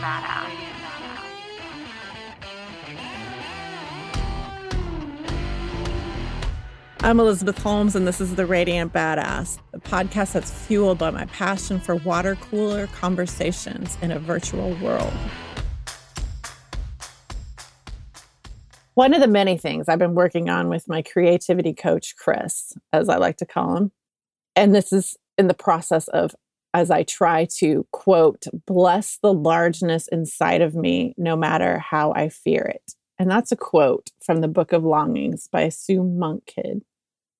Badass. I'm Elizabeth Holmes, and this is The Radiant Badass, the podcast that's fueled by my passion for water cooler conversations in a virtual world. One of the many things I've been working on with my creativity coach, Chris, as I like to call him, and this is in the process of as I try to, quote, bless the largeness inside of me, no matter how I fear it. And that's a quote from the Book of Longings by Sue Monk Kidd.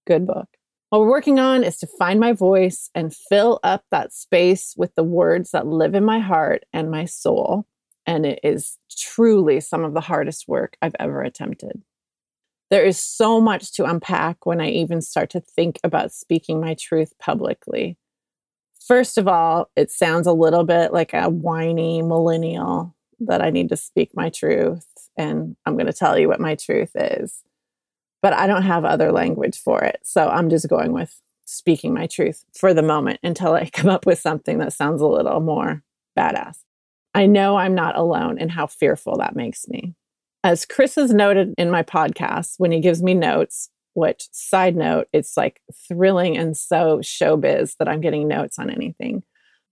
Good book. What we're working on is to find my voice and fill up that space with the words that live in my heart and my soul. And it is truly some of the hardest work I've ever attempted. There is so much to unpack when I even start to think about speaking my truth publicly. First of all, it sounds a little bit like a whiny millennial that I need to speak my truth, and I'm going to tell you what my truth is. But I don't have other language for it, so I'm just going with speaking my truth for the moment until I come up with something that sounds a little more badass. I know I'm not alone in how fearful that makes me. As Chris has noted in my podcast, when he gives me notes, which, side note, it's like thrilling and so showbiz that I'm getting notes on anything.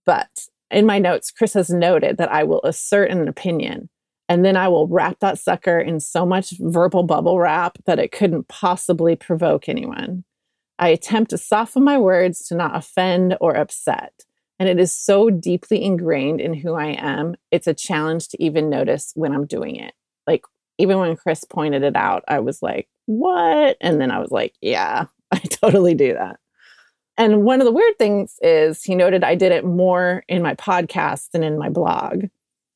But in my notes, Chris has noted that I will assert an opinion, and then I will wrap that sucker in so much verbal bubble wrap that it couldn't possibly provoke anyone. I attempt to soften my words to not offend or upset. And it is so deeply ingrained in who I am, it's a challenge to even notice when I'm doing it. Like, even when Chris pointed it out, I was like, what? And then I was like, yeah, I totally do that. And one of the weird things is he noted I did it more in my podcast than in my blog.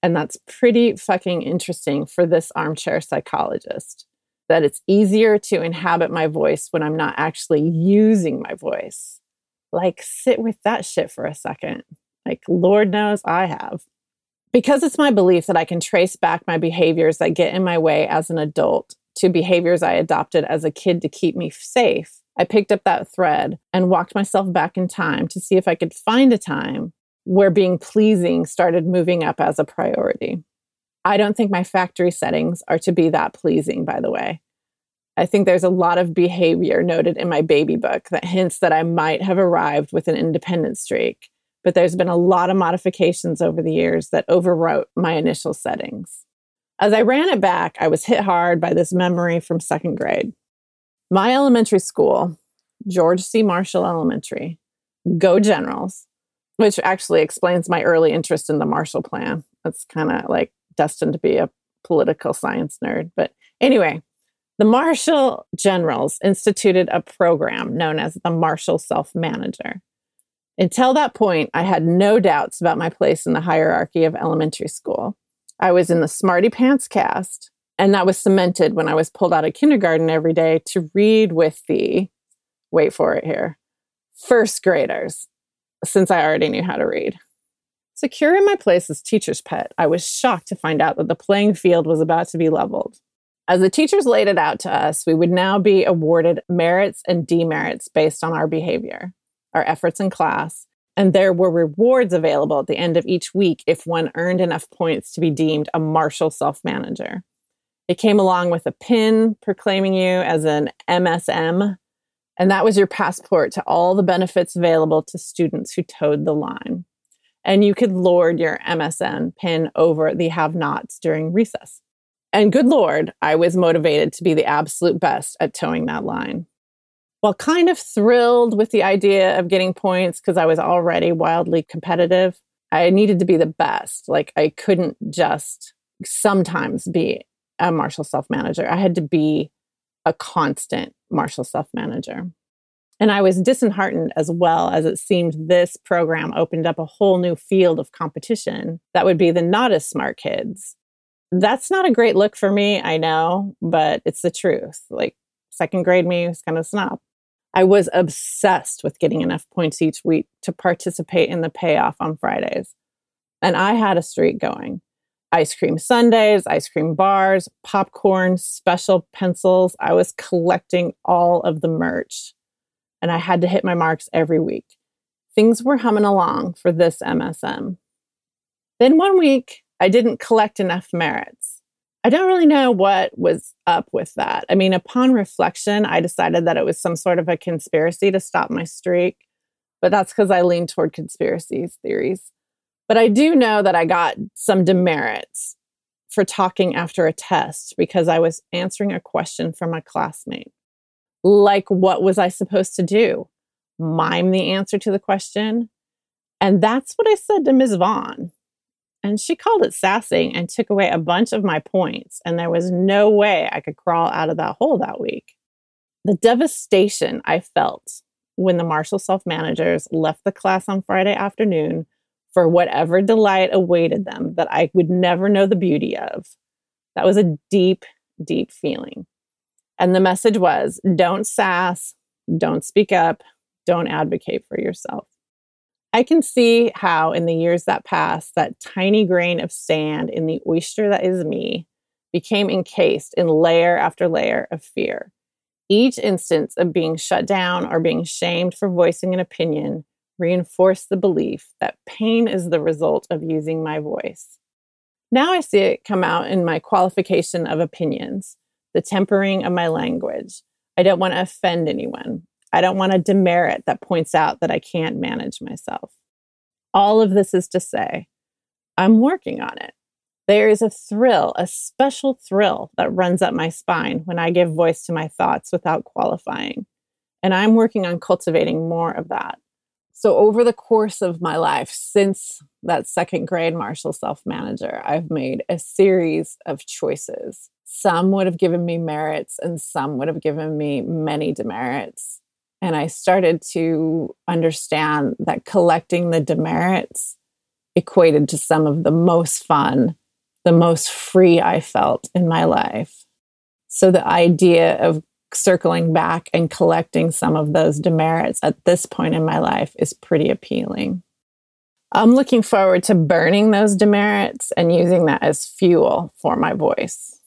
And that's pretty fucking interesting for this armchair psychologist, that it's easier to inhabit my voice when I'm not actually using my voice. Like, sit with that shit for a second. Like, Lord knows I have. Because it's my belief that I can trace back my behaviors that get in my way as an adult to behaviors I adopted as a kid to keep me safe, I picked up that thread and walked myself back in time to see if I could find a time where being pleasing started moving up as a priority. I don't think my factory settings are to be that pleasing, by the way. I think there's a lot of behavior noted in my baby book that hints that I might have arrived with an independent streak, but there's been a lot of modifications over the years that overwrote my initial settings. As I ran it back, I was hit hard by this memory from second grade. My elementary school, George C. Marshall Elementary, go Generals, which actually explains my early interest in the Marshall Plan. That's kind of like destined to be a political science nerd. But anyway, the Marshall Generals instituted a program known as the Marshall Self-Manager. Until that point, I had no doubts about my place in the hierarchy of elementary school. I was in the smarty pants caste, and that was cemented when I was pulled out of kindergarten every day to read with the, wait for it here, first graders, since I already knew how to read. Secure in my place as teacher's pet, I was shocked to find out that the playing field was about to be leveled. As the teachers laid it out to us, we would now be awarded merits and demerits based on our behavior, our efforts in class, and there were rewards available at the end of each week if one earned enough points to be deemed a Marshall Self-Manager. It came along with a pin proclaiming you as an MSM, and that was your passport to all the benefits available to students who toed the line. And you could lord your MSM pin over the have-nots during recess. And good Lord, I was motivated to be the absolute best at towing that line. While kind of thrilled with the idea of getting points because I was already wildly competitive, I needed to be the best. Like, I couldn't just sometimes be a Marshall Self-Manager. I had to be a constant Marshall Self-Manager. And I was disheartened as well, as it seemed this program opened up a whole new field of competition that would be the not as smart kids. That's not a great look for me, I know, but it's the truth. Like, second grade me was kind of snob. I was obsessed with getting enough points each week to participate in the payoff on Fridays. And I had a streak going. Ice cream sundaes, ice cream bars, popcorn, special pencils. I was collecting all of the merch. And I had to hit my marks every week. Things were humming along for this MSM. Then one week, I didn't collect enough merits. I don't really know what was up with that. I mean, upon reflection, I decided that it was some sort of a conspiracy to stop my streak, but that's because I leaned toward conspiracy theories. But I do know that I got some demerits for talking after a test because I was answering a question from a classmate. Like, what was I supposed to do? Mime the answer to the question? And that's what I said to Ms. Vaughn. And she called it sassing and took away a bunch of my points. And there was no way I could crawl out of that hole that week. The devastation I felt when the Marshall Self-Managers left the class on Friday afternoon for whatever delight awaited them that I would never know the beauty of. That was a deep, deep feeling. And the message was, don't sass, don't speak up, don't advocate for yourself. I can see how in the years that passed, that tiny grain of sand in the oyster that is me became encased in layer after layer of fear. Each instance of being shut down or being shamed for voicing an opinion reinforced the belief that pain is the result of using my voice. Now I see it come out in my qualification of opinions, the tempering of my language. I don't want to offend anyone. I don't want a demerit that points out that I can't manage myself. All of this is to say, I'm working on it. There is a thrill, a special thrill that runs up my spine when I give voice to my thoughts without qualifying. And I'm working on cultivating more of that. So over the course of my life, since that second grade Marshall Self-Manager, I've made a series of choices. Some would have given me merits and some would have given me many demerits. And I started to understand that collecting the demerits equated to some of the most fun, the most free I felt in my life. So the idea of circling back and collecting some of those demerits at this point in my life is pretty appealing. I'm looking forward to burning those demerits and using that as fuel for my voice.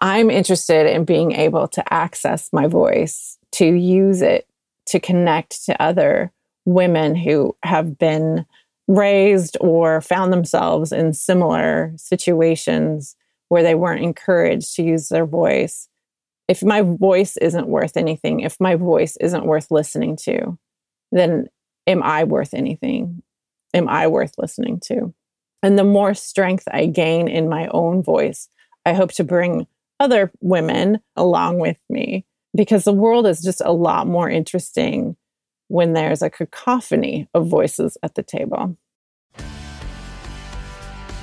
I'm interested in being able to access my voice, to use it, to connect to other women who have been raised or found themselves in similar situations where they weren't encouraged to use their voice. If my voice isn't worth anything, if my voice isn't worth listening to, then am I worth anything? Am I worth listening to? And the more strength I gain in my own voice, I hope to bring other women along with me. Because the world is just a lot more interesting when there's a cacophony of voices at the table.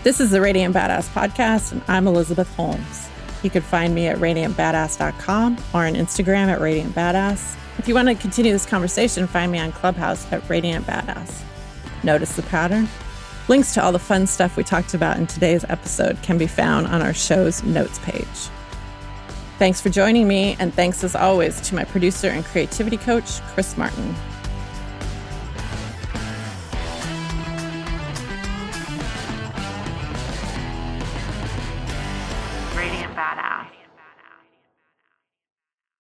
This is the Radiant Badass Podcast, and I'm Elizabeth Holmes. You can find me at radiantbadass.com or on Instagram at Radiant Badass. If you want to continue this conversation, find me on Clubhouse at Radiant Badass. Notice the pattern? Links to all the fun stuff we talked about in today's episode can be found on our show's notes page. Thanks for joining me, and thanks as always to my producer and creativity coach, Chris Martin.